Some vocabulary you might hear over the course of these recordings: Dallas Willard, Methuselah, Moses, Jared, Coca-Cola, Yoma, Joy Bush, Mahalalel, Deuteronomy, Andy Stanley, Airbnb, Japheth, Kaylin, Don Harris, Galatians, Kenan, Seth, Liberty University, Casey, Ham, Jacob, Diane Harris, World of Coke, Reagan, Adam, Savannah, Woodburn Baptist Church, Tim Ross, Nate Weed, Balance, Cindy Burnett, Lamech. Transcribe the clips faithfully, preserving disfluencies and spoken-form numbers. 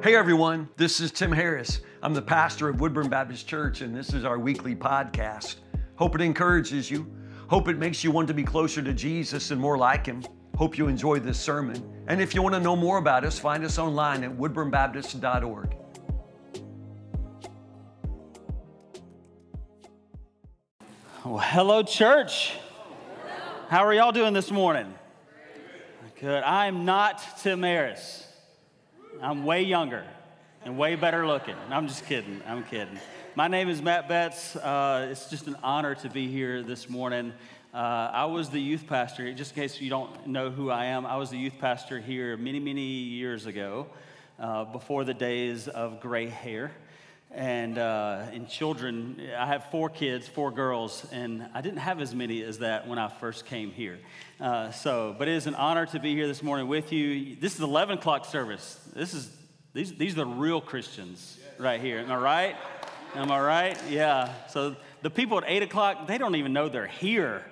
Hey everyone, this is Tim Harris. I'm the pastor of Woodburn Baptist Church, and this is our weekly podcast. Hope it encourages you. Hope it makes you want to be closer to Jesus and more like Him. Hope you enjoy this sermon. And if you want to know more about us, find us online at woodburn baptist dot org. Well, hello, church. How are y'all doing this morning? Good. I'm not Tim Harris. I'm way younger and way better looking. I'm just kidding. I'm kidding. My name is Matt Betts. Uh, it's just an honor to be here this morning. Uh, I was the youth pastor, just in case you don't know who I am, I was the youth pastor here many, many years ago, uh, before the days of gray hair. And uh, in children, I have four kids, four girls, and I didn't have as many as that when I first came here. Uh, so, but it is an honor to be here this morning with you. This is the eleven o'clock service. This is these these are the real Christians right here. Am I right? Am I right? Yeah. So the people at eight o'clock, they don't even know they're here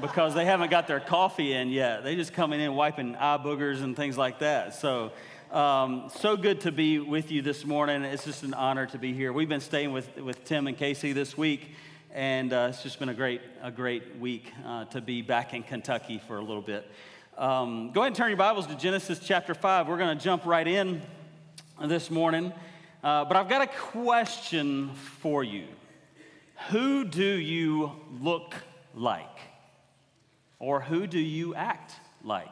because they haven't got their coffee in yet. They just coming in wiping eye boogers and things like that. So. Um, so good to be with you this morning. It's just an honor to be here. We've been staying with, with Tim and Casey this week, and uh, it's just been a great a great week uh, to be back in Kentucky for a little bit. Um, go ahead and turn your Bibles to Genesis chapter five. We're going to jump right in this morning, uh, but I've got a question for you. Who do you look like? Or who do you act like?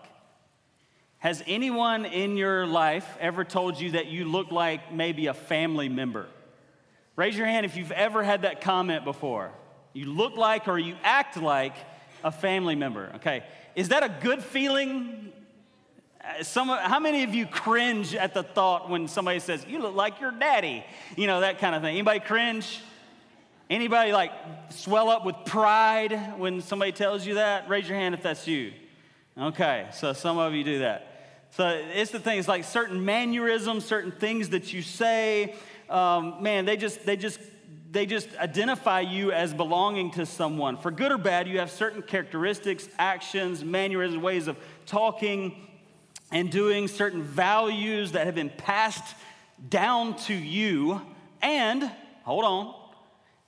Has anyone in your life ever told you that you look like maybe a family member? Raise your hand if you've ever had that comment before. You look like or you act like a family member. Okay, is that a good feeling? Some, how many of you cringe at the thought when somebody says, you look like your daddy? You know, that kind of thing. Anybody cringe? Anybody like swell up with pride when somebody tells you that? Raise your hand if that's you. Okay, so some of you do that. So it's the things like certain mannerisms, certain things that you say. Um, man, they just they just they just identify you as belonging to someone. For good or bad, you have certain characteristics, actions, mannerisms, ways of talking and doing, certain values that have been passed down to you. And hold on,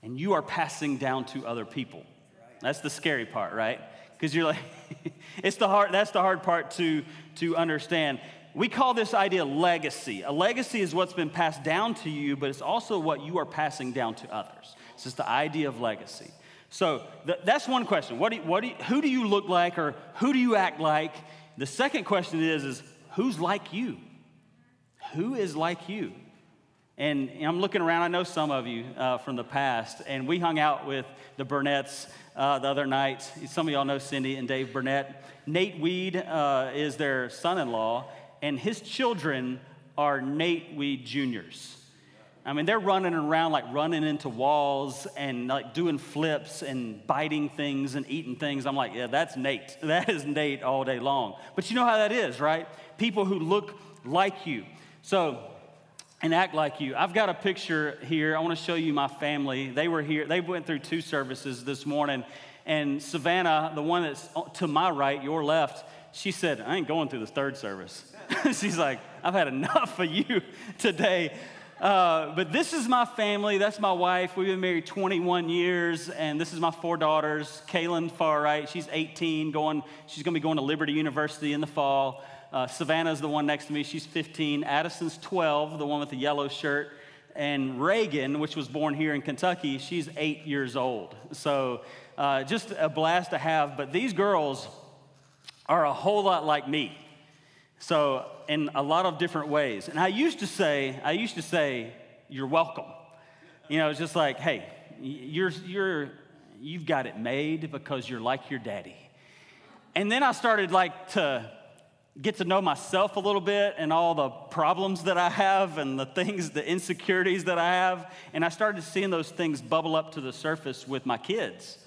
and you are passing down to other people. That's the scary part, right? Because you're like, it's the hard, that's the hard part to, to understand. We call this idea legacy. A legacy is what's been passed down to you, but it's also what you are passing down to others. It's just the idea of legacy. So th that's one question. What do you, what do you, who do you look like or who do you act like? The second question is, is who's like you? Who is like you? And I'm looking around, I know some of you uh, from the past, and we hung out with the Burnettes uh, the other night. Some of y'all know Cindy and Dave Burnett. Nate Weed uh, is their son-in-law, and his children are Nate Weed Juniors. I mean, they're running around like running into walls and like doing flips and biting things and eating things. I'm like, yeah, that's Nate. That is Nate all day long. But you know how that is, right? People who look like you. So... and act like you. I've got a picture here. I want to show you my family. They were here. They went through two services this morning. And Savannah, the one that's to my right, your left, she said, I ain't going through this third service. She's like, I've had enough of you today. Uh, but this is my family. That's my wife. We've been married twenty-one years. And this is my four daughters. Kaylin, far right. She's eighteen. Going, she's going to be going to Liberty University in the fall. Uh, Savannah's the one next to me. She's fifteen. Addison's twelve, the one with the yellow shirt. And Reagan, which was born here in Kentucky, she's eight years old. So uh, just a blast to have. But these girls are a whole lot like me. So in a lot of different ways. And I used to say, I used to say, you're welcome. You know, it's just like, hey, you're, you're, you've got it made because you're like your daddy. And then I started like to... get to know myself a little bit and all the problems that I have and the things, the insecurities that I have. And I started seeing those things bubble up to the surface with my kids.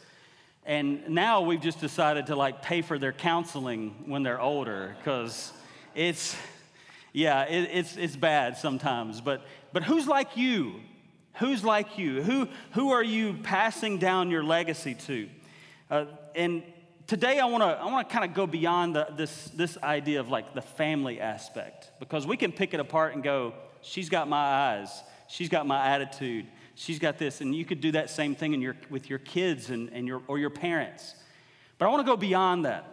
And now we've just decided to like pay for their counseling when they're older because it's, yeah, it, it's, it's bad sometimes. But, but who's like you? Who's like you? Who, who are you passing down your legacy to? Uh, and Today, I want to I want to kind of go beyond the, this, this idea of like the family aspect, because we can pick it apart and go, She's got my eyes. She's got my attitude. She's got this. And you could do that same thing in your, with your kids and, and your, or your parents. But I want to go beyond that.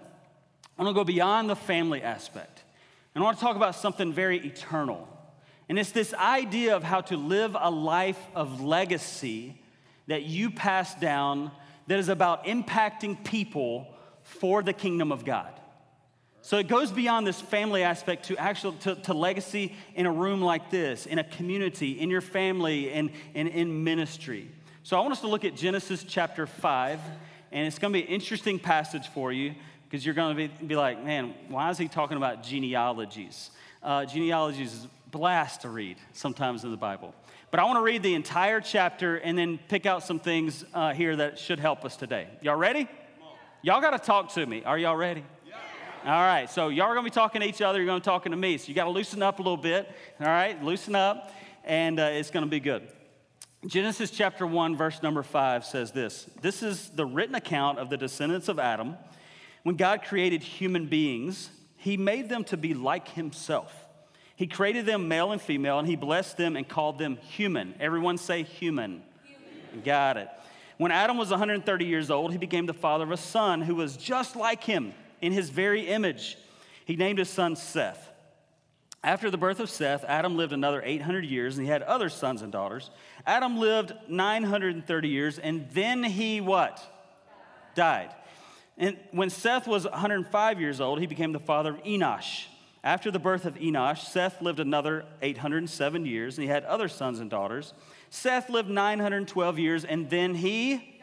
I want to go beyond the family aspect. And I want to talk about something very eternal. And it's this idea of how to live a life of legacy that you pass down that is about impacting people for the kingdom of God. So it goes beyond this family aspect to actual to, to legacy in a room like this, in a community, in your family, and, and in ministry. So I want us to look at Genesis chapter five, and it's going to be an interesting passage for you because you're going to be, be like, man, why is he talking about genealogies? Uh, genealogies is a blast to read sometimes in the Bible. But I want to read the entire chapter and then pick out some things uh, here that should help us today. Y'all ready? Y'all got to talk to me. Are y'all ready? All right, so y'all are going to be talking to each other. You're going to be talking to me. So you got to loosen up a little bit, all right? Loosen up, and uh, it's going to be good. Genesis chapter one, verse number five says this. This is the written account of the descendants of Adam. When God created human beings, he made them to be like himself. He created them male and female, and he blessed them and called them human. Everyone say human. Human. Got it. When Adam was one hundred thirty years old, he became the father of a son who was just like him. In his very image, he named his son Seth. After the birth of Seth, Adam lived another eight hundred years, and he had other sons and daughters. Adam lived nine hundred thirty years, and then he what? Died. And when Seth was one hundred five years old, he became the father of Enosh. After the birth of Enosh, Seth lived another eight hundred seven years, and he had other sons and daughters. Seth lived nine hundred twelve years, and then he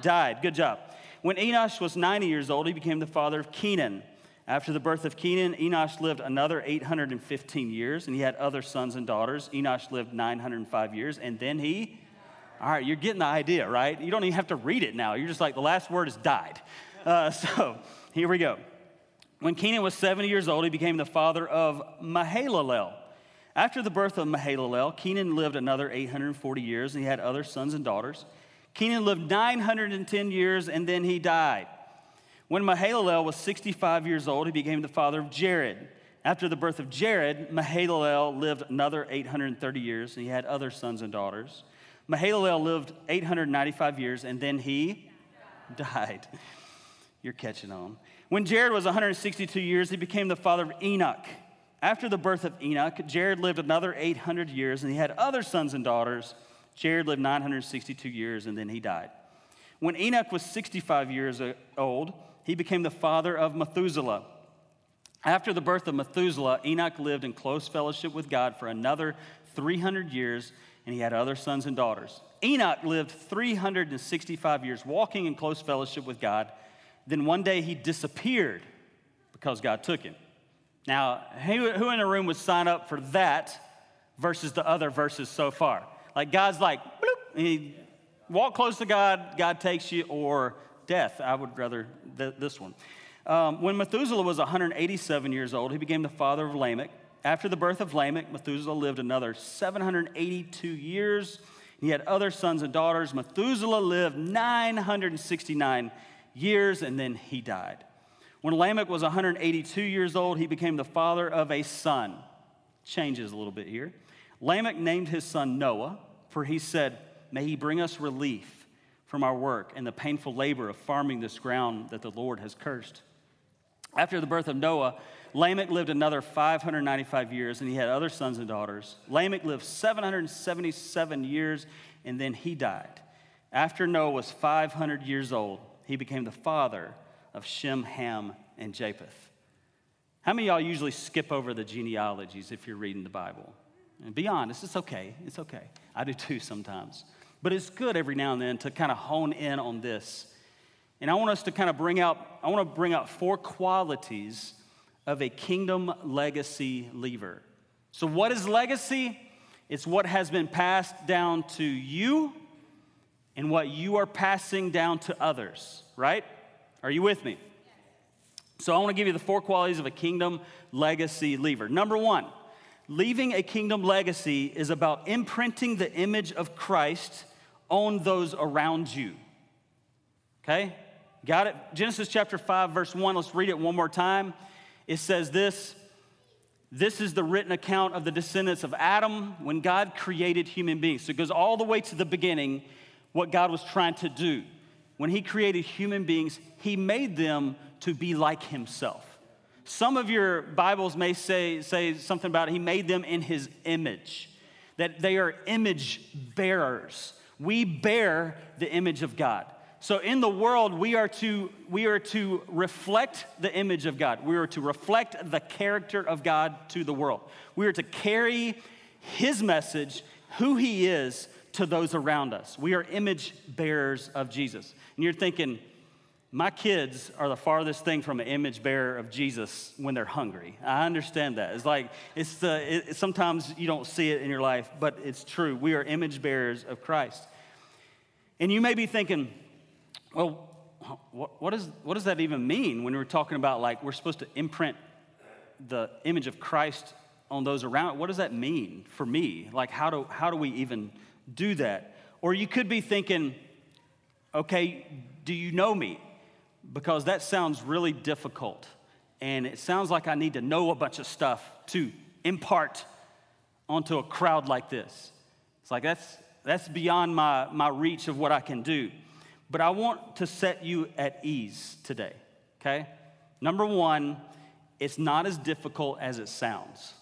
died. Good job. When Enosh was ninety years old, he became the father of Kenan. After the birth of Kenan, Enosh lived another eight hundred fifteen years, and he had other sons and daughters. Enosh lived nine hundred five years, and then he... All right, you're getting the idea, right? You don't even have to read it now. You're just like, the last word is died. Uh, so here we go. When Kenan was seventy years old, he became the father of Mahalalel. After the birth of Mahalalel, Kenan lived another eight hundred forty years, and he had other sons and daughters. Kenan lived nine hundred ten years, and then he died. When Mahalalel was sixty-five years old, he became the father of Jared. After the birth of Jared, Mahalalel lived another eight hundred thirty years, and he had other sons and daughters. Mahalalel lived eight hundred ninety-five years, and then he died. You're catching on. When Jared was one hundred sixty-two years, he became the father of Enoch. After the birth of Enoch, Jared lived another eight hundred years, and he had other sons and daughters. Jared lived nine hundred sixty-two years, and then he died. When Enoch was sixty-five years old, he became the father of Methuselah. After the birth of Methuselah, Enoch lived in close fellowship with God for another three hundred years, and he had other sons and daughters. Enoch lived three hundred sixty-five years walking in close fellowship with God. Then one day he disappeared because God took him. Now, who in the room would sign up for that versus the other verses so far? Like, God's like, bloop, and he walk close to God, God takes you, or death. I would rather th- this one. Um, when Methuselah was one hundred eighty-seven years old, he became the father of Lamech. After the birth of Lamech, Methuselah lived another seven hundred eighty-two years. He had other sons and daughters. Methuselah lived nine hundred sixty-nine years, and then he died. When Lamech was one hundred eighty-two years old, he became the father of a son. Changes a little bit here. Lamech named his son Noah, for he said, may he bring us relief from our work and the painful labor of farming this ground that the Lord has cursed. After the birth of Noah, Lamech lived another five hundred ninety-five years, and he had other sons and daughters. Lamech lived seven hundred seventy-seven years, and then he died. After Noah was five hundred years old, he became the father of Shem, Ham, and Japheth. How many of y'all usually skip over the genealogies if you're reading the Bible? And be honest, it's okay, it's okay. I do too sometimes. But it's good every now and then to kind of hone in on this. And I want us to kind of bring out, I want to bring out four qualities of a kingdom legacy leaver. So what is legacy? It's what has been passed down to you and what you are passing down to others, right? Are you with me? So I want to give you the four qualities of a kingdom legacy leaver. Number one. Leaving a kingdom legacy is about imprinting the image of Christ on those around you. Okay? Got it? Genesis chapter five, verse one. Let's read it one more time. It says this. This is the written account of the descendants of Adam when God created human beings. So it goes all the way to the beginning, what God was trying to do. When he created human beings, he made them to be like himself. Some of your Bibles may say, say something about it. He made them in his image, that they are image bearers. We bear the image of God. So in the world, we are to, we are to reflect the image of God. We are to reflect the character of God to the world. We are to carry his message, who he is, to those around us. We are image bearers of Jesus. And you're thinking, my kids are the farthest thing from an image bearer of Jesus when they're hungry. I understand that. It's like, it's the, it, sometimes you don't see it in your life, but it's true. We are image bearers of Christ. And you may be thinking, well, what, what, is, what does that even mean when we're talking about, like, we're supposed to imprint the image of Christ on those around? What does that mean for me? Like, how do, how do we even do that? Or you could be thinking, okay, do you know me? Because that sounds really difficult, and it sounds like I need to know a bunch of stuff to impart onto a crowd like this. It's like, that's, that's beyond my, my reach of what I can do. But I want to set you at ease today, okay? Number one, it's not as difficult as it sounds.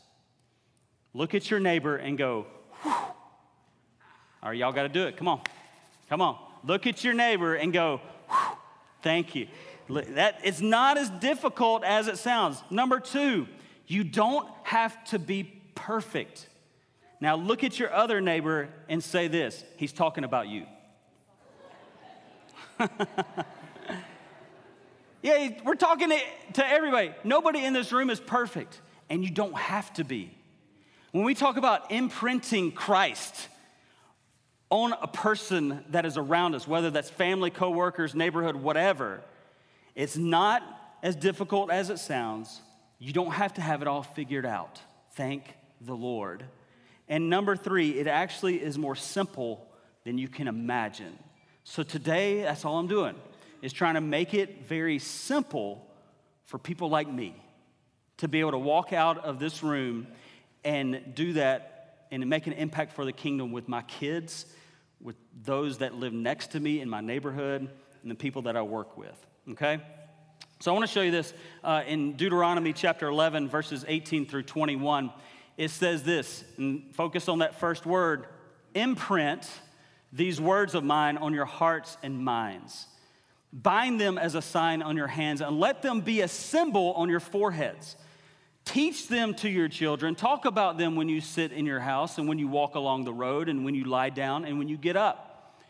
Look at your neighbor and go, whew. All right, y'all got to do it. Come on. Come on. Look at your neighbor and go, whew. Thank you. That, it's not as difficult as it sounds. Number two, you don't have to be perfect. Now look at your other neighbor and say this. He's talking about you. Yeah, we're talking to, to everybody. Nobody in this room is perfect, and you don't have to be. When we talk about imprinting Christ on a person that is around us, whether that's family, coworkers, neighborhood, whatever, it's not as difficult as it sounds. You don't have to have it all figured out. Thank the Lord. And number three, it actually is more simple than you can imagine. So today, that's all I'm doing, is trying to make it very simple for people like me to be able to walk out of this room and do that and make an impact for the kingdom with my kids, with those that live next to me in my neighborhood, and the people that I work with, okay? So I want to show you this uh, in Deuteronomy chapter eleven, verses eighteen through twenty-one. It says this, and focus on that first word, imprint these words of mine on your hearts and minds. Bind them as a sign on your hands, and let them be a symbol on your foreheads. Teach them to your children. Talk about them when you sit in your house, and when you walk along the road, and when you lie down, and when you get up.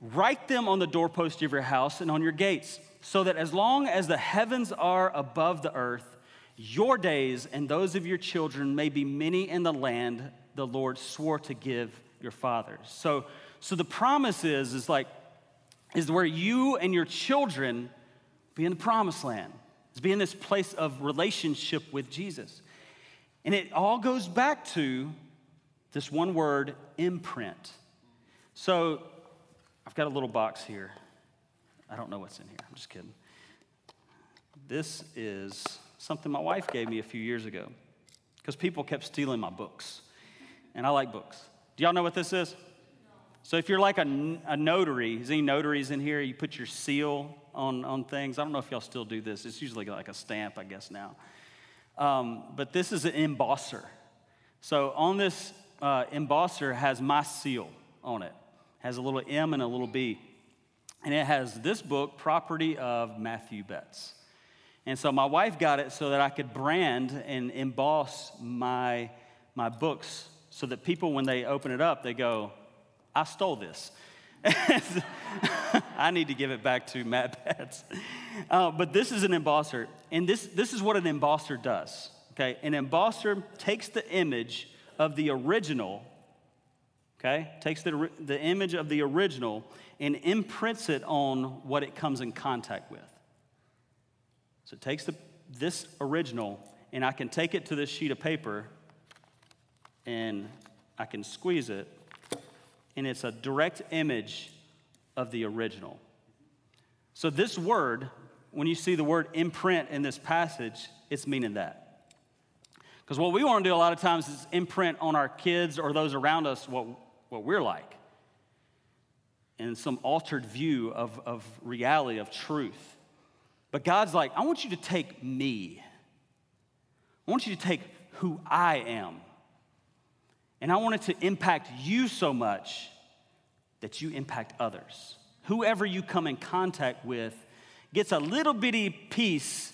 Write them on the doorpost of your house and on your gates, so that as long as the heavens are above the earth, your days and those of your children may be many in the land the Lord swore to give your fathers. So, so the promise is, is like, is where you and your children be in the promised land. It's be in this place of relationship with Jesus. And it all goes back to this one word, imprint. So I've got a little box here. I don't know what's in here. I'm just kidding. This is something my wife gave me a few years ago because people kept stealing my books. And I like books. Do y'all know what this is? No. So if you're like a, a notary, is any notaries in here? You put your seal on, on things. I don't know if y'all still do this. It's usually like a stamp, I guess, now. Um, but this is an embosser. So on this uh, embosser has my seal on it. It has a little M and a little B. And it has this book, Property of Matthew Betts. And so my wife got it so that I could brand and emboss my, my books, so that people, when they open it up, they go, I stole this. I need to give it back to Matt Betts. Uh, but this is an embosser, and this, this is what an embosser does, okay? An embosser takes the image of the original, okay? Takes the, the image of the original and imprints it on what it comes in contact with. So it takes the, this original, and I can take it to this sheet of paper, and I can squeeze it, and it's a direct image of the original. So this word, when you see the word imprint in this passage, it's meaning that. Because what we want to do a lot of times is imprint on our kids or those around us what, what we're like. And some altered view of, of reality, of truth. But God's like, I want you to take me. I want you to take who I am. And I want it to impact you so much that you impact others. Whoever you come in contact with gets a little bitty piece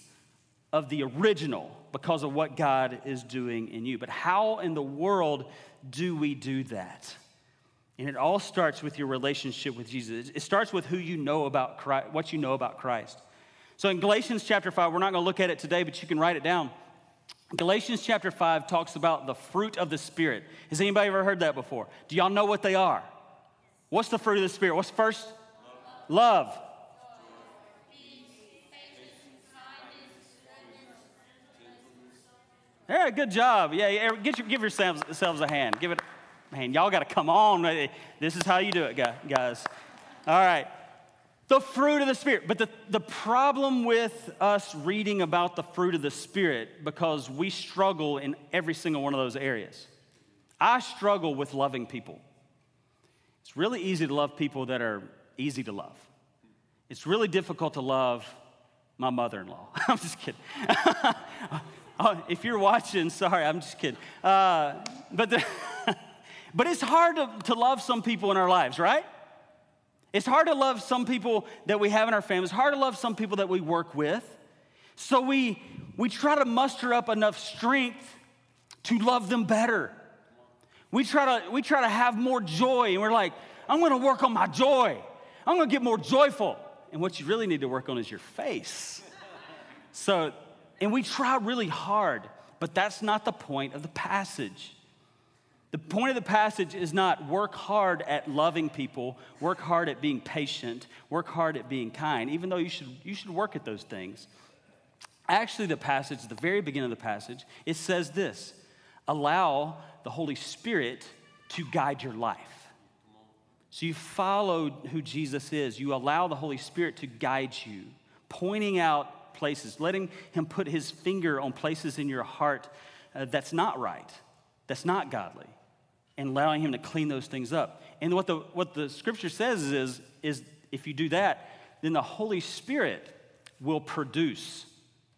of the original because of what God is doing in you. But how in the world do we do that? And it all starts with your relationship with Jesus. It starts with who you know about Christ, what you know about Christ. So in Galatians chapter five, we're not going to look at it today, but you can write it down. Galatians chapter five talks about the fruit of the Spirit. Has anybody ever heard that before? Do y'all know what they are? What's the fruit of the Spirit? What's first? Love. Love. Yeah, good job. Yeah, yeah. Get your, give yourselves a hand. Give it, man, y'all got to come on. This is how you do it, guys. All right. The fruit of the Spirit. But the, the problem with us reading about the fruit of the Spirit, because we struggle in every single one of those areas. I struggle with loving people. It's really easy to love people that are easy to love. It's really difficult to love my mother-in-law. I'm just kidding. Oh, if you're watching, sorry, I'm just kidding. Uh, but, the, but it's hard to, to love some people in our lives, right? It's hard to love some people that we have in our families. It's hard to love some people that we work with. So we, we try to muster up enough strength to love them better. We try to, we try to have more joy, and we're like, I'm going to work on my joy. I'm going to get more joyful. And what you really need to work on is your face. So... And we try really hard, but that's not the point of the passage. The point of the passage is not work hard at loving people, work hard at being patient, work hard at being kind, even though you should, you should work at those things. Actually, the passage, the very beginning of the passage, it says this: allow the Holy Spirit to guide your life. So you follow who Jesus is. You allow the Holy Spirit to guide you, pointing out places, letting him put his finger on places in your heart uh, that's not right, that's not godly, and allowing him to clean those things up. And what the what the scripture says is, is if you do that, then the Holy Spirit will produce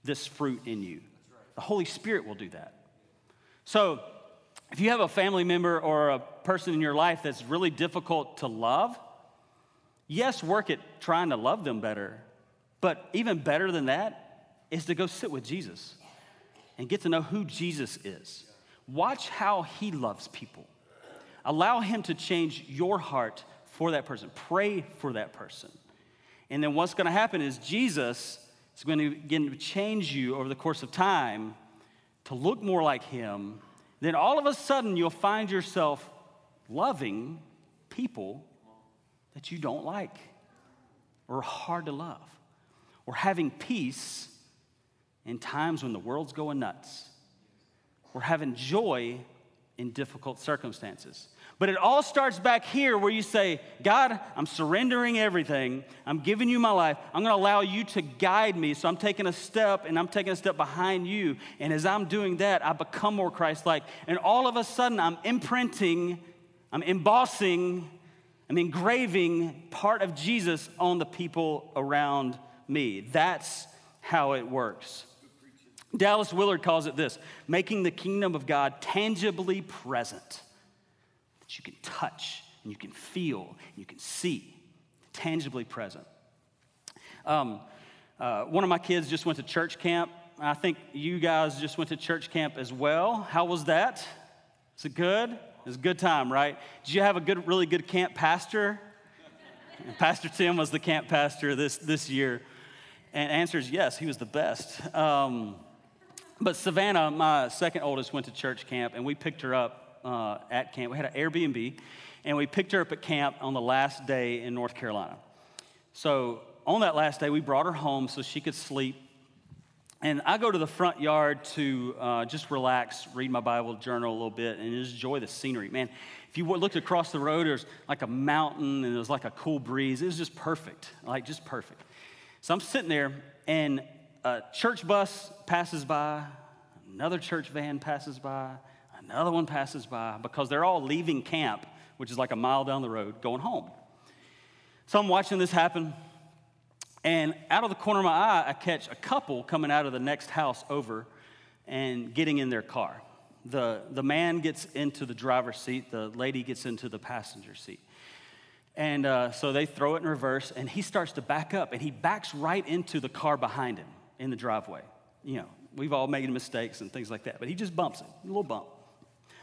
this fruit in you. That's right. The Holy Spirit will do that. So if you have a family member or a person in your life that's really difficult to love, yes, work at trying to love them better. But even better than that is to go sit with Jesus and get to know who Jesus is. Watch how he loves people. Allow him to change your heart for that person. Pray for that person. And then what's going to happen is Jesus is going to begin to change you over the course of time to look more like him. Then all of a sudden you'll find yourself loving people that you don't like or are hard to love. Or having peace in times when the world's going nuts. Or having joy in difficult circumstances. But it all starts back here where you say, God, I'm surrendering everything. I'm giving you my life. I'm going to allow you to guide me. So I'm taking a step, and I'm taking a step behind you. And as I'm doing that, I become more Christ-like. And all of a sudden, I'm imprinting, I'm embossing, I'm engraving part of Jesus on the people around me. That's how it works. Dallas Willard calls it this: making the kingdom of God tangibly present, that you can touch and you can feel and you can see, tangibly present. Um, uh, one of my kids just went to church camp. I think you guys just went to church camp as well. How was that? Is it good? It's a good time, right? Did you have a good, really good camp pastor? And Pastor Tim was the camp pastor this this year. And answer is yes, he was the best. Um, but Savannah, my second oldest, went to church camp, and we picked her up uh, at camp. We had an Airbnb, and we picked her up at camp on the last day in North Carolina. So on that last day, we brought her home so she could sleep. And I go to the front yard to uh, just relax, read my Bible, journal a little bit, and just enjoy the scenery. Man, if you looked across the road, there's like a mountain, and it was like a cool breeze. It was just perfect, like just perfect. So I'm sitting there, and a church bus passes by, Another church van passes by. Another one passes by, because they're all leaving camp, which is like a mile down the road, going home. So I'm watching this happen, and out of the corner of my eye, I catch a couple coming out of the next house over and getting in their car. The, the man gets into the driver's seat. The lady gets into the passenger seat. And uh, so they throw it in reverse, and he starts to back up, and he backs right into the car behind him in the driveway. You know, we've all made mistakes and things like that, but he just bumps it, a little bump.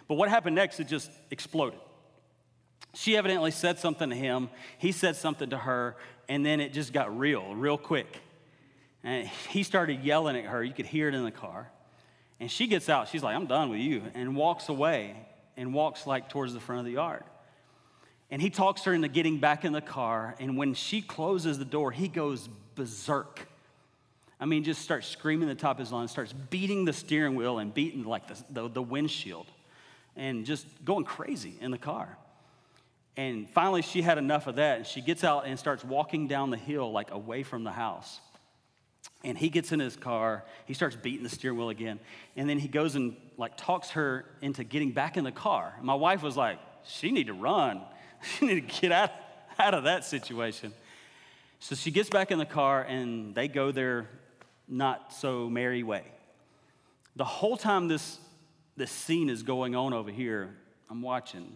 But what happened next, it just exploded. She evidently said something to him. He said something to her, and then it just got real, real quick. And he started yelling at her. You could hear it in the car. And she gets out. She's like, I'm done with you, and walks away and walks, like, towards the front of the yard. And he talks her into getting back in the car, and when she closes the door, he goes berserk. I mean, just starts screaming at the top of his lungs, starts beating the steering wheel and beating, like, the, the, the windshield and just going crazy in the car. And finally, she had enough of that, and she gets out and starts walking down the hill, like, away from the house. And he gets in his car. He starts beating the steering wheel again. And then he goes and, like, talks her into getting back in the car. My wife was like, she need to run. She need to get out, out of that situation. So she gets back in the car, and they go their not-so-merry way. The whole time this, this scene is going on over here, I'm watching.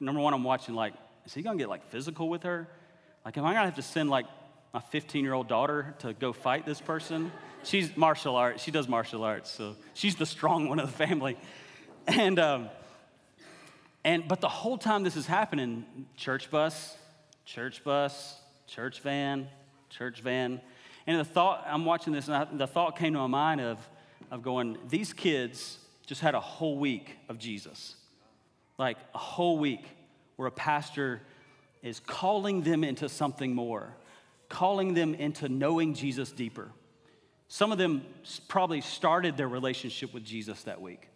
Number one, I'm watching, like, is he going to get, like, physical with her? Like, am I going to have to send, like, my fifteen-year-old daughter to go fight this person? She's martial arts. She does martial arts, so she's the strong one of the family. And, um, and but the whole time this is happening, church bus, church bus, church van, church van. And the thought, I'm watching this, and I, the thought came to my mind of, of going, these kids just had a whole week of Jesus. Like, a whole week where a pastor is calling them into something more, calling them into knowing Jesus deeper. Some of them probably started their relationship with Jesus that week.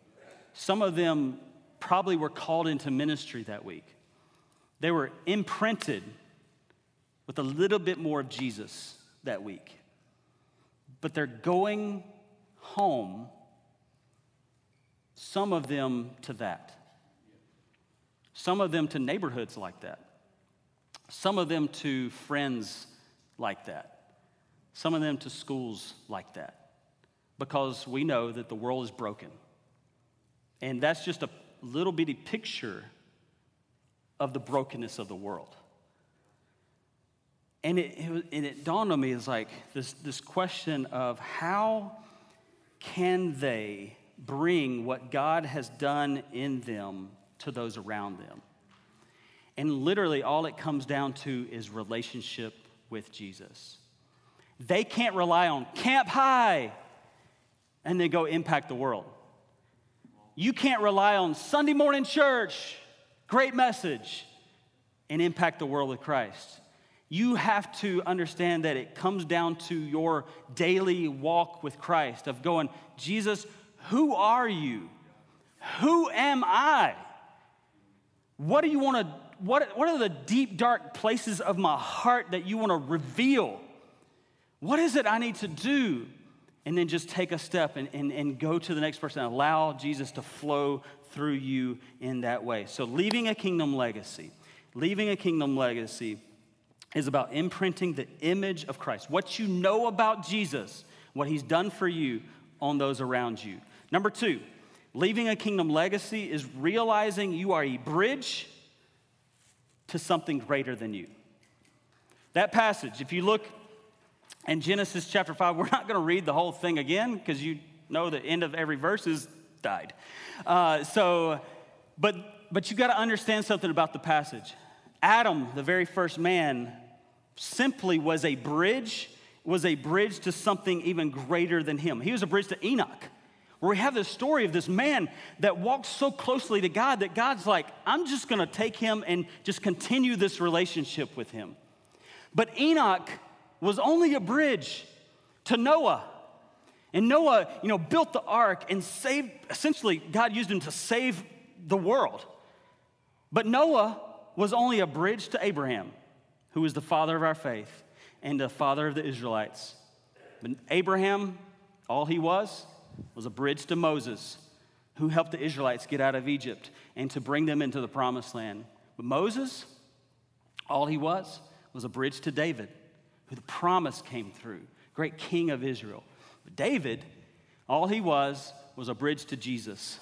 Some of them probably were called into ministry that week. They were imprinted with a little bit more of Jesus that week. But they're going home, some of them to that. Some of them to neighborhoods like that. Some of them to friends like that. Some of them to schools like that. Because we know that the world is broken. And that's just a little bitty picture of the brokenness of the world. And it, it, and it dawned on me, is like this, this question of how can they bring what God has done in them to those around them. And literally all it comes down to is relationship with Jesus. They can't rely on Camp High and then go impact the world. You can't rely on Sunday morning church, great message, and impact the world with Christ. You have to understand that it comes down to your daily walk with Christ of going, Jesus, who are you? Who am I? What do you want to, what, what are the deep, dark places of my heart that you want to reveal? What is it I need to do? And then just take a step and, and, and go to the next person and allow Jesus to flow through you in that way. So leaving a kingdom legacy, leaving a kingdom legacy is about imprinting the image of Christ. What you know about Jesus, what he's done for you on those around you. Number two. Leaving a kingdom legacy is realizing you are a bridge to something greater than you. That passage, if you look in Genesis chapter five, we're not going to read the whole thing again because you know the end of every verse is died. Uh, so, but but you got to understand something about the passage. Adam, the very first man, simply was a bridge, was a bridge to something even greater than him. He was a bridge to Enoch. Where we have this story of this man that walks so closely to God that God's like, I'm just going to take him and just continue this relationship with him. But Enoch was only a bridge to Noah. And Noah, you know, built the ark and saved, essentially God used him to save the world. But Noah was only a bridge to Abraham, who was the father of our faith and the father of the Israelites. But Abraham, all he was was a bridge to Moses, who helped the Israelites get out of Egypt and to bring them into the promised land. But Moses, all he was, was a bridge to David, who the promise came through, great king of Israel. But David, all he was, was a bridge to Jesus.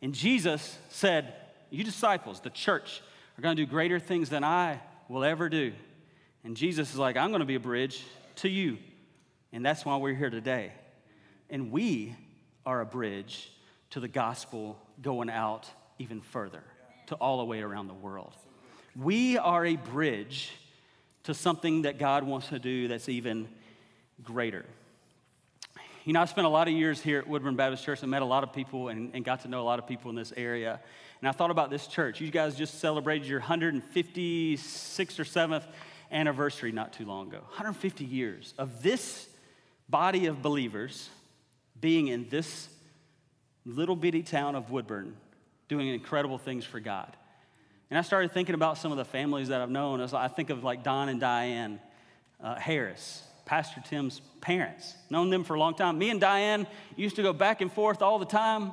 And Jesus said, you disciples, the church, are going to do greater things than I will ever do. And Jesus is like, I'm going to be a bridge to you. And that's why we're here today. And we are a bridge to the gospel going out even further, to all the way around the world. We are a bridge to something that God wants to do that's even greater. You know, I spent a lot of years here at Woodburn Baptist Church and met a lot of people and, and got to know a lot of people in this area. And I thought about this church. You guys just celebrated your one hundred fifty-sixth or seventh anniversary not too long ago. one hundred fifty years of this body of believers being in this little bitty town of Woodburn, doing incredible things for God. And I started thinking about some of the families that I've known. I think of like Don and Diane uh, Harris, Pastor Tim's parents. Known them for a long time. Me and Diane used to go back and forth all the time,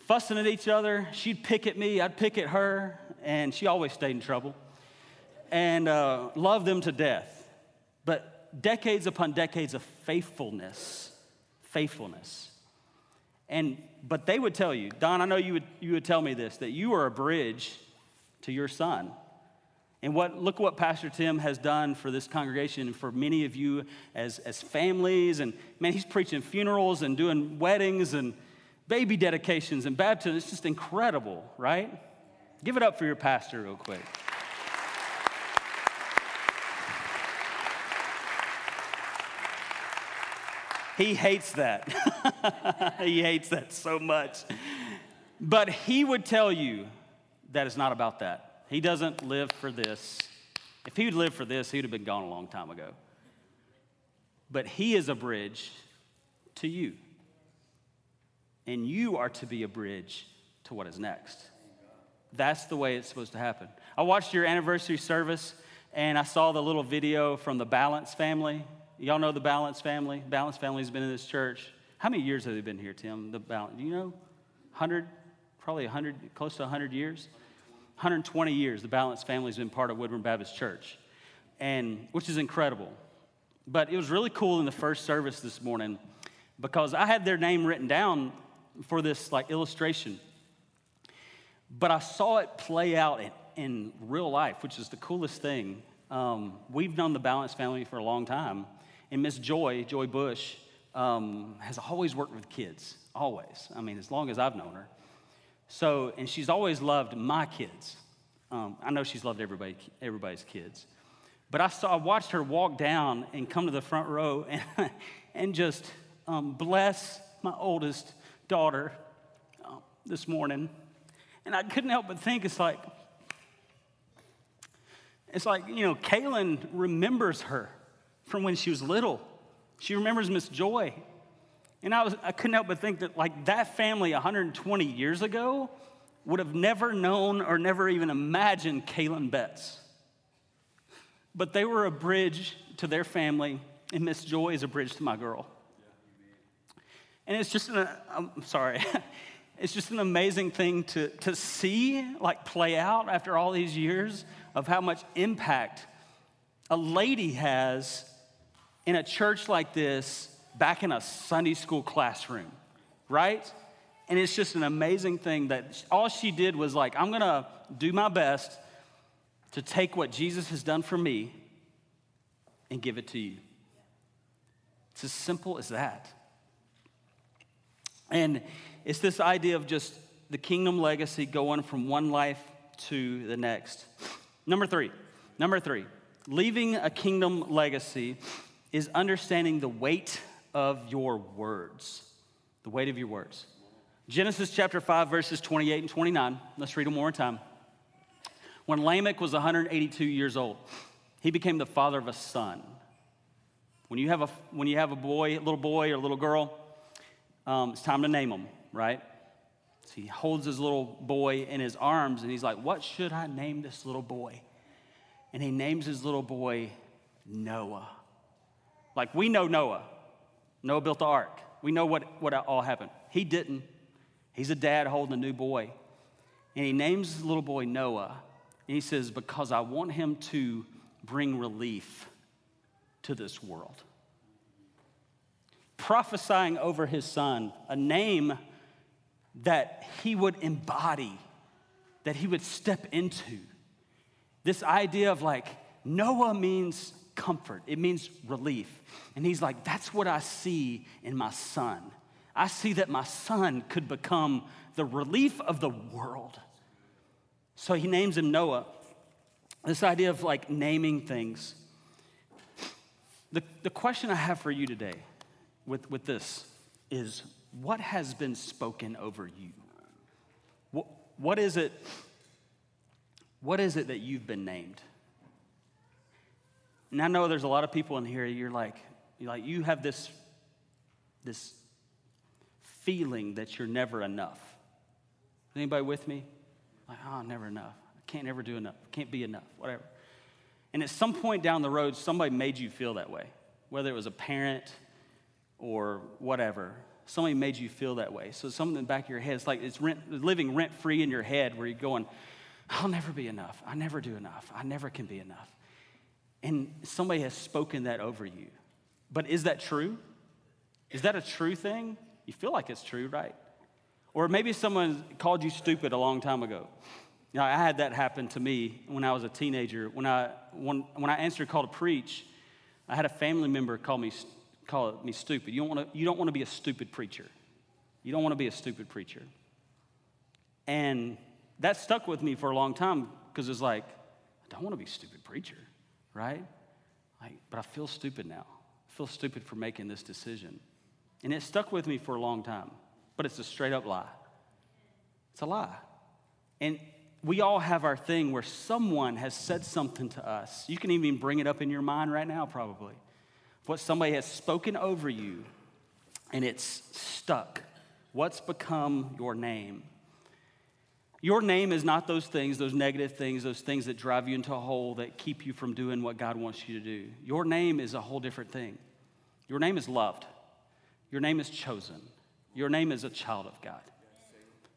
fussing at each other. She'd pick at me, I'd pick at her, and she always stayed in trouble. And uh, loved them to death. But decades upon decades of faithfulness, faithfulness. And but they would tell you, Don, I know you would you would tell me this, that you are a bridge to your son. And what look what Pastor Tim has done for this congregation and for many of you as, as families. And man, he's preaching funerals and doing weddings and baby dedications and baptisms. It's just incredible, right? Give it up for your pastor real quick. He hates that. He hates that so much. But he would tell you that it's not about that. He doesn't live for this. If he would live for this, he would have been gone a long time ago. But he is a bridge to you. And you are to be a bridge to what is next. That's the way it's supposed to happen. I watched your anniversary service, and I saw the little video from the Balance family. Y'all know the Balance family? Balance family's been in this church. How many years have they been here, Tim? The Balance, do you know? one hundred? Probably one hundred, close to one hundred years. one hundred twenty years, the Balance family's been part of Woodburn Baptist Church, and which is incredible. But it was really cool in the first service this morning because I had their name written down for this like illustration. But I saw it play out in, in real life, which is the coolest thing. Um, we've known the Balance family for a long time. And Miss Joy, Joy Bush, um, has always worked with kids, always. I mean, as long as I've known her. So, and she's always loved my kids. Um, I know she's loved everybody, everybody's kids. But I saw, I watched her walk down and come to the front row and, and just um, bless my oldest daughter uh, this morning. And I couldn't help but think, it's like, it's like, you know, Kaylin remembers her from when she was little. She remembers Miss Joy. And I was I couldn't help but think that, like, that family one hundred twenty years ago would have never known or never even imagined Kaylin Betts. But they were a bridge to their family, and Miss Joy is a bridge to my girl. And it's just, an, I'm sorry, it's just an amazing thing to, to see, like, play out after all these years of how much impact a lady has in a church like this, back in a Sunday school classroom, right? And it's just an amazing thing that all she did was like, I'm gonna do my best to take what Jesus has done for me and give it to you. It's as simple as that. And it's this idea of just the kingdom legacy going from one life to the next. Number three, number three, leaving a kingdom legacy is understanding the weight of your words, the weight of your words. Genesis chapter five, verses twenty-eight and twenty-nine. Let's read them one more time. When Lamech was one hundred eighty-two years old, he became the father of a son. When you have a, when you have a boy, a little boy or a little girl, um, it's time to name them, right? So he holds his little boy in his arms, and he's like, what should I name this little boy? And he names his little boy Noah. Like, we know Noah. Noah built the ark. We know what, what all happened. He didn't. He's a dad holding a new boy. And he names his little boy Noah. And he says, because I want him to bring relief to this world. Prophesying over his son, a name that he would embody, that he would step into. This idea of like, Noah means comfort. It means relief. And he's like, that's what I see in my son. I see that my son could become the relief of the world. So he names him Noah. This idea of like naming things. The, the question I have for you today with, with this is, what has been spoken over you? What, what is it? What is it that you've been named? And I know there's a lot of people in here, you're like, you're like you have this, this feeling that you're never enough. Is anybody with me? Like, oh, never enough. I can't ever do enough. I can't be enough, whatever. And at some point down the road, somebody made you feel that way, whether it was a parent or whatever. Somebody made you feel that way. So something in the back of your head, it's like it's rent, living rent-free in your head where you're going, I'll never be enough. I never do enough. I never can be enough. And somebody has spoken that over you. But is that true? Is that a true thing? You feel like it's true, right? Or maybe someone called you stupid a long time ago. Now, I had that happen to me when I was a teenager. When I when, when I answered a call to preach, I had a family member call me call me stupid. You don't want to you don't want to be a stupid preacher. You don't want to be a stupid preacher. And that stuck with me for a long time because it's like, I don't want to be a stupid preacher, right? Like, but I feel stupid now. I feel stupid for making this decision. And it stuck with me for a long time, but it's a straight up lie. It's a lie. And we all have our thing where someone has said something to us. You can even bring it up in your mind right now, probably. What somebody has spoken over you, and it's stuck. What's become your name? Your name is not those things, those negative things, those things that drive you into a hole, that keep you from doing what God wants you to do. Your name is a whole different thing. Your name is loved. Your name is chosen. Your name is a child of God.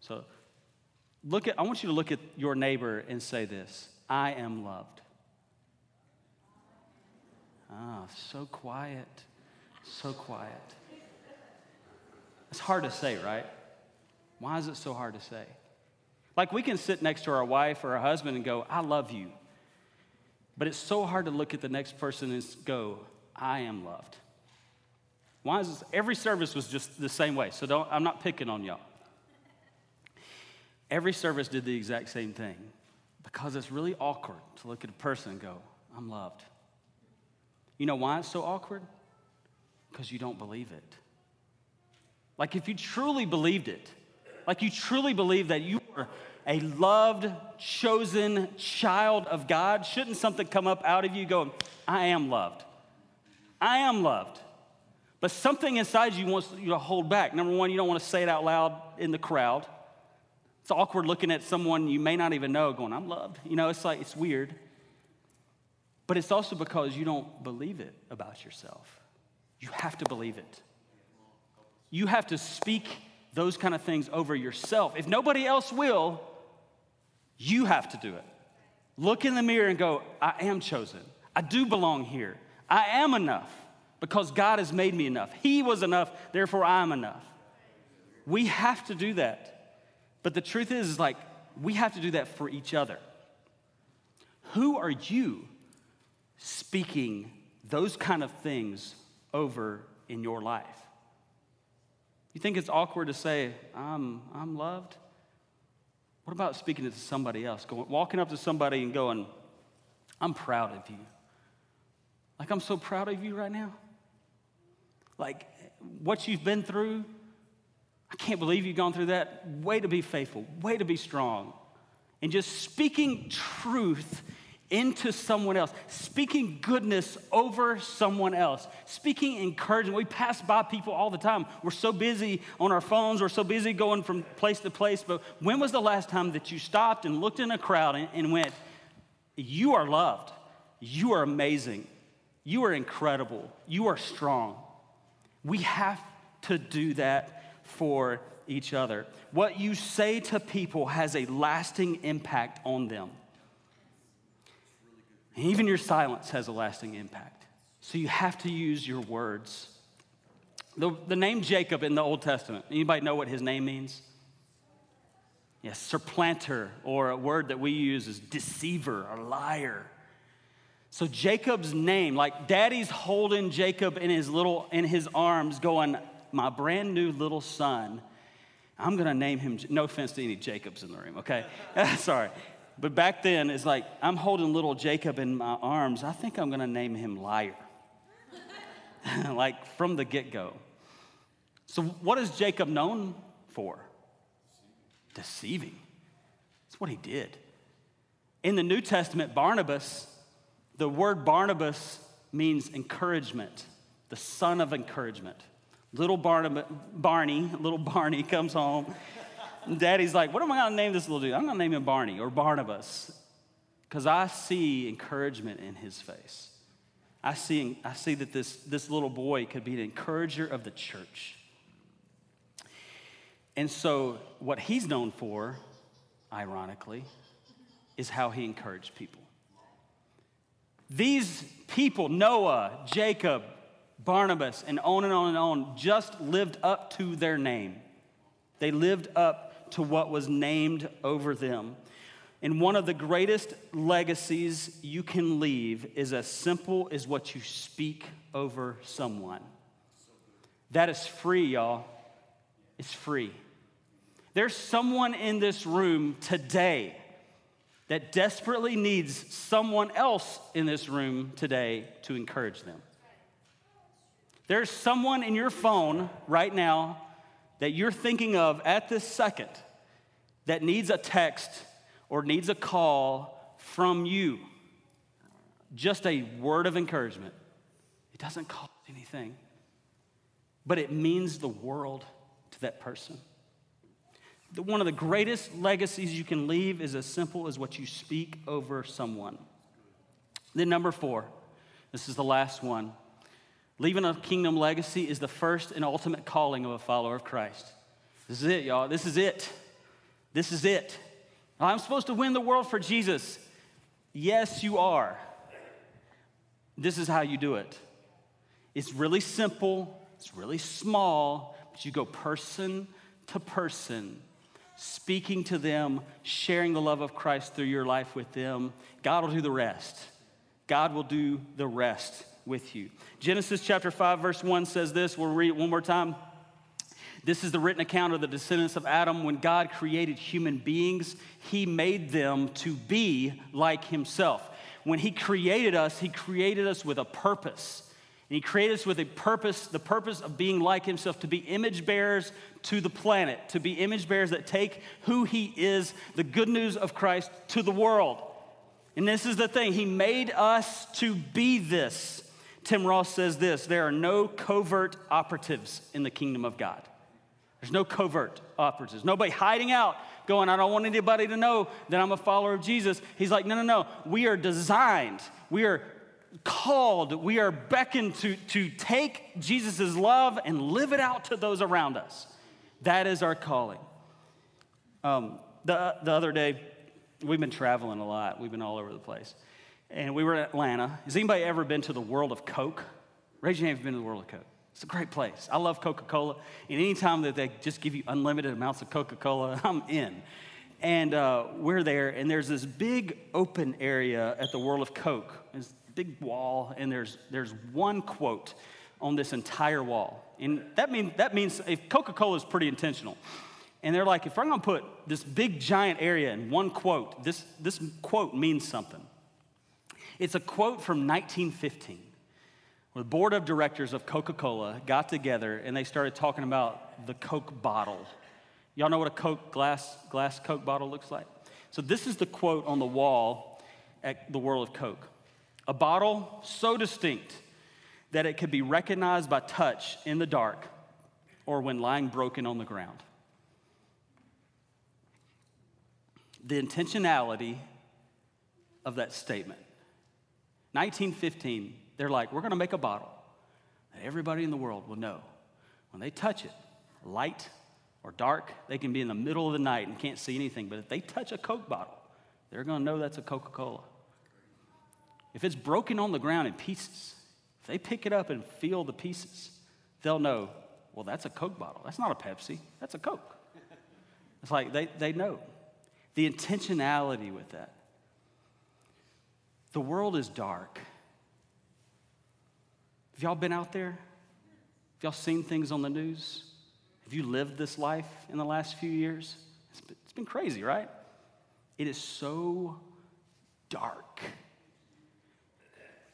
So look at, I want you to look at your neighbor and say this, I am loved. Ah, so quiet, so quiet. It's hard to say, right? Why is it so hard to say? Like we can sit next to our wife or our husband and go, I love you. But it's so hard to look at the next person and go, I am loved. Why is this? Every service was just the same way, so don't, I'm not picking on y'all. Every service did the exact same thing because it's really awkward to look at a person and go, I'm loved. You know why it's so awkward? Because you don't believe it. Like if you truly believed it, like you truly believe that you are a loved, chosen child of God, shouldn't something come up out of you going, I am loved. I am loved. But something inside you wants you to hold back. Number one, you don't want to say it out loud in the crowd. It's awkward looking at someone you may not even know going, I'm loved. You know, it's like, it's weird. But it's also because you don't believe it about yourself. You have to believe it. You have to speak those kind of things over yourself. If nobody else will, you have to do it. Look in the mirror and go, I am chosen. I do belong here. I am enough because God has made me enough. He was enough, therefore I am enough. We have to do that. But the truth is, is like, we have to do that for each other. Who are you speaking those kind of things over in your life? You think it's awkward to say, I'm, I'm loved? What about speaking it to somebody else? Going, walking up to somebody and going, I'm proud of you. Like, I'm so proud of you right now. Like, what you've been through, I can't believe you've gone through that. Way to be faithful. Way to be strong. And just speaking truth into someone else. Speaking goodness over someone else. Speaking encouragement. We pass by people all the time. We're so busy on our phones. We're so busy going from place to place. But when was the last time that you stopped and looked in a crowd and, and went, you are loved. You are amazing. You are incredible. You are strong. We have to do that for each other. What you say to people has a lasting impact on them. And even your silence has a lasting impact. So you have to use your words. The, the name Jacob in the Old Testament, anybody know what his name means? Yes, supplanter, or a word that we use is deceiver or liar. So Jacob's name, like daddy's holding Jacob in his little, in his arms going, my brand new little son, I'm gonna name him, no offense to any Jacobs in the room, okay? Sorry. But back then, it's like, I'm holding little Jacob in my arms. I think I'm gonna name him liar. Like from the get-go. So what is Jacob known for? Deceiving. That's what he did. In the New Testament, Barnabas, the word Barnabas means encouragement, the son of encouragement. Little Barnabas, Barney, little Barney comes home. Daddy's like, what am I gonna name this little dude? I'm gonna name him Barney or Barnabas, because I see encouragement in his face. I see, I see that this, this little boy could be an encourager of the church. And so what he's known for, ironically, is how he encouraged people. These people, Noah, Jacob, Barnabas, and on and on and on, just lived up to their name. They lived up to what was named over them. And one of the greatest legacies you can leave is as simple as what you speak over someone. That is free, y'all. It's free. There's someone in this room today that desperately needs someone else in this room today to encourage them. There's someone in your phone right now that you're thinking of at this second that needs a text or needs a call from you, just a word of encouragement. It doesn't cost anything, but it means the world to that person. The, one of the greatest legacies you can leave is as simple as what you speak over someone. Then number four, this is the last one. Leaving a kingdom legacy is the first and ultimate calling of a follower of Christ. This is it, y'all. This is it. This is it. I'm supposed to win the world for Jesus. Yes, you are. This is how you do it. It's really simple, it's really small, but you go person to person, speaking to them, sharing the love of Christ through your life with them. God will do the rest. God will do the rest with you. Genesis chapter five, verse one says this. We'll read it one more time. This is the written account of the descendants of Adam. When God created human beings, he made them to be like himself. When he created us, he created us with a purpose. And he created us with a purpose, the purpose of being like himself, to be image bearers to the planet, to be image bearers that take who he is, the good news of Christ, to the world. And this is the thing. He made us to be this. Tim Ross says this, there are no covert operatives in the kingdom of God. There's no covert operatives. Nobody hiding out going, I don't want anybody to know that I'm a follower of Jesus. He's like, no, no, no. We are designed. We are called. We are beckoned to, to take Jesus' love and live it out to those around us. That is our calling. Um, the, the other day, we've been traveling a lot. We've been all over the place. And we were in Atlanta. Has anybody ever been to the World of Coke? Raise your hand if you've been to the World of Coke. It's a great place. I love Coca-Cola. And any time that they just give you unlimited amounts of Coca-Cola, I'm in. And uh, we're there, and there's this big open area at the World of Coke. It's a big wall, and there's there's one quote on this entire wall. And that, mean, that means if Coca-Cola is pretty intentional. And they're like, if I'm going to put this big, giant area in one quote, this this quote means something. It's a quote from nineteen fifteen. The board of directors of Coca-Cola got together and they started talking about the Coke bottle. Y'all know what a Coke glass, glass Coke bottle looks like? So this is the quote on the wall at the World of Coke. A bottle so distinct that it could be recognized by touch in the dark or when lying broken on the ground. The intentionality of that statement. nineteen fifteen, they're like, we're going to make a bottle that everybody in the world will know when they touch it, light or dark, they can be in the middle of the night and can't see anything. But if they touch a Coke bottle, they're going to know that's a Coca-Cola. If it's broken on the ground in pieces, if they pick it up and feel the pieces, they'll know, well, that's a Coke bottle. That's not a Pepsi. That's a Coke. It's like they, they know. The intentionality with that. The world is dark. Have y'all been out there? Have y'all seen things on the news? Have you lived this life in the last few years? It's been, it's been crazy, right? It is so dark.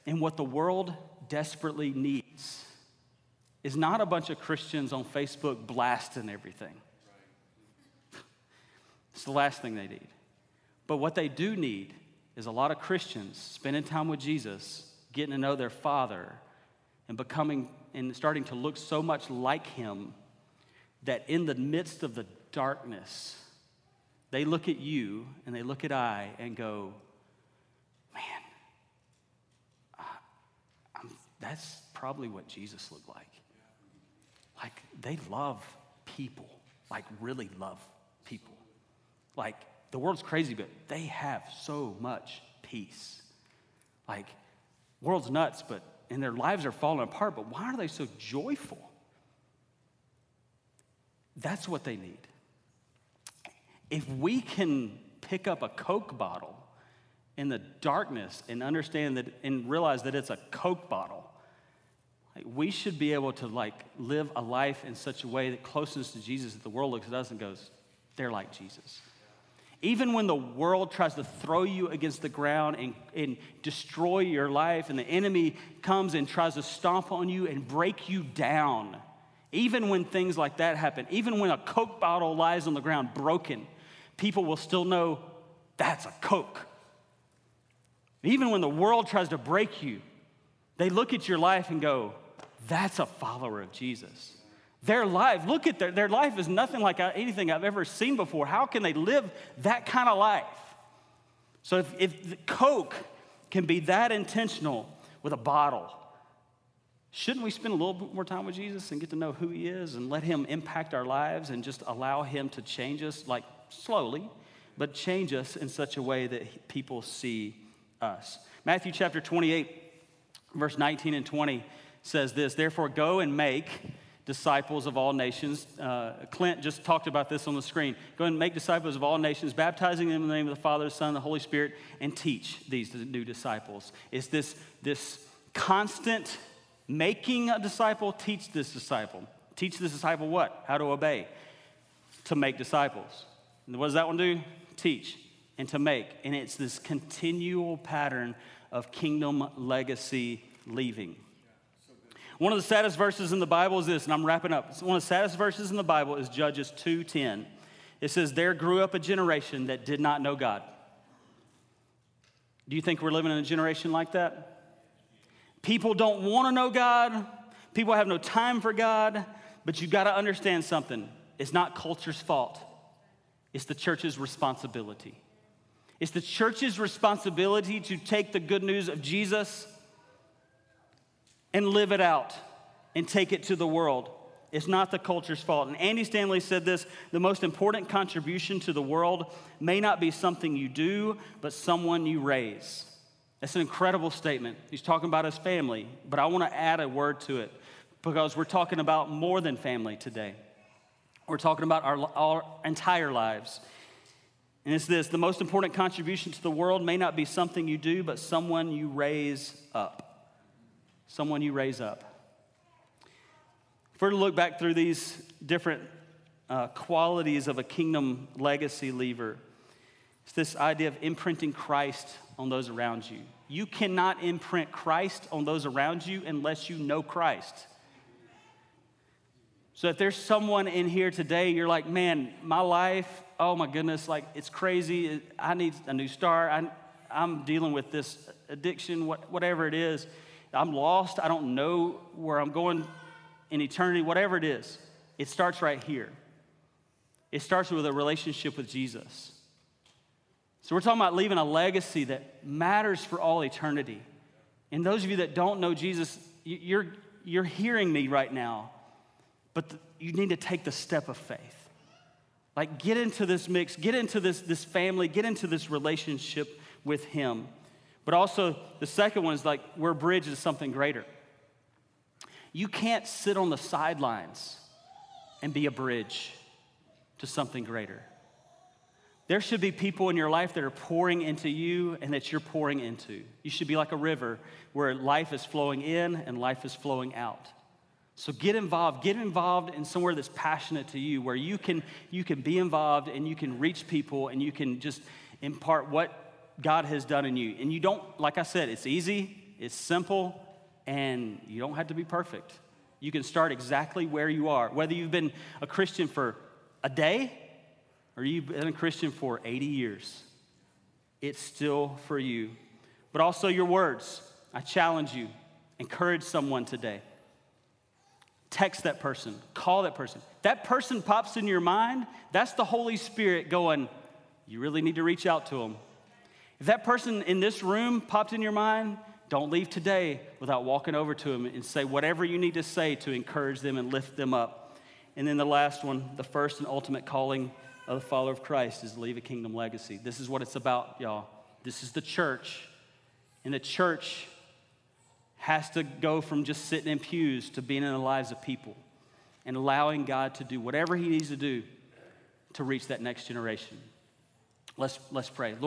And what the world desperately needs is not a bunch of Christians on Facebook blasting everything. It's the last thing they need. But what they do need is a lot of Christians spending time with Jesus, getting to know their Father, and becoming and starting to look so much like Him that in the midst of the darkness, they look at you and they look at I and go, man, uh, I'm, that's probably what Jesus looked like. Like, they love people, like really love people. Like, the world's crazy, but they have so much peace. Like, world's nuts, but and their lives are falling apart, but why are they so joyful? That's what they need. If we can pick up a Coke bottle in the darkness and understand that and realize that it's a Coke bottle, like, we should be able to like live a life in such a way that closeness to Jesus, that the world looks at us and goes, they're like Jesus. Even when the world tries to throw you against the ground and, and destroy your life, and the enemy comes and tries to stomp on you and break you down, even when things like that happen, even when a Coke bottle lies on the ground broken, people will still know that's a Coke. Even when the world tries to break you, they look at your life and go, that's a follower of Jesus. Their life, look at their, their life is nothing like anything I've ever seen before. How can they live that kind of life? So if, if Coke can be that intentional with a bottle, shouldn't we spend a little bit more time with Jesus and get to know who He is and let Him impact our lives and just allow Him to change us, like slowly, but change us in such a way that people see us? Matthew chapter twenty-eight, verse nineteen and twenty says this, therefore go and make disciples of all nations. Uh, Clint just talked about this on the screen. Go and make disciples of all nations, baptizing them in the name of the Father, the Son, and the Holy Spirit, and teach these new disciples. It's this, this constant making a disciple, teach this disciple. Teach this disciple what? How to obey. To make disciples. And what does that one do? Teach and to make. And it's this continual pattern of kingdom legacy leaving. One of the saddest verses in the Bible is this, and I'm wrapping up. One of the saddest verses in the Bible is Judges two ten. It says, there grew up a generation that did not know God. Do you think we're living in a generation like that? People don't want to know God. People have no time for God. But you got to understand something. It's not culture's fault. It's the church's responsibility. It's the church's responsibility to take the good news of Jesus and live it out and take it to the world. It's not the culture's fault. And Andy Stanley said this, the most important contribution to the world may not be something you do, but someone you raise. That's an incredible statement. He's talking about his family, but I want to add a word to it because we're talking about more than family today. We're talking about our, our entire lives. And it's this, the most important contribution to the world may not be something you do, but someone you raise up. Someone you raise up. If we're to look back through these different uh, qualities of a kingdom legacy lever, it's this idea of imprinting Christ on those around you. You cannot imprint Christ on those around you unless you know Christ. So if there's someone in here today, you're like, man, my life, oh my goodness, like it's crazy. I need a new start. I, I'm dealing with this addiction, what, whatever it is. I'm lost. I don't know where I'm going in eternity, whatever it is. It starts right here. It starts with a relationship with Jesus. So we're talking about leaving a legacy that matters for all eternity. And those of you that don't know Jesus, you're, you're hearing me right now. But the, you need to take the step of faith. Like, get into this mix, get into this, this family, get into this relationship with him. But also, the second one is like, we're bridged to something greater. You can't sit on the sidelines and be a bridge to something greater. There should be people in your life that are pouring into you and that you're pouring into. You should be like a river where life is flowing in and life is flowing out. So get involved. Get involved in somewhere that's passionate to you, where you can, you can be involved and you can reach people and you can just impart what God has done in you. And you don't, like I said, it's easy, it's simple, and you don't have to be perfect. You can start exactly where you are. Whether you've been a Christian for a day, or you've been a Christian for eighty years, it's still for you. But also your words. I challenge you. Encourage someone today. Text that person. Call that person. That person pops in your mind, that's the Holy Spirit going, you really need to reach out to them. If that person in this room popped in your mind, don't leave today without walking over to them and say whatever you need to say to encourage them and lift them up. And then the last one, the first and ultimate calling of the follower of Christ is leave a kingdom legacy. This is what it's about, y'all. This is the church. And the church has to go from just sitting in pews to being in the lives of people and allowing God to do whatever he needs to do to reach that next generation. Let's, let's pray. Lord,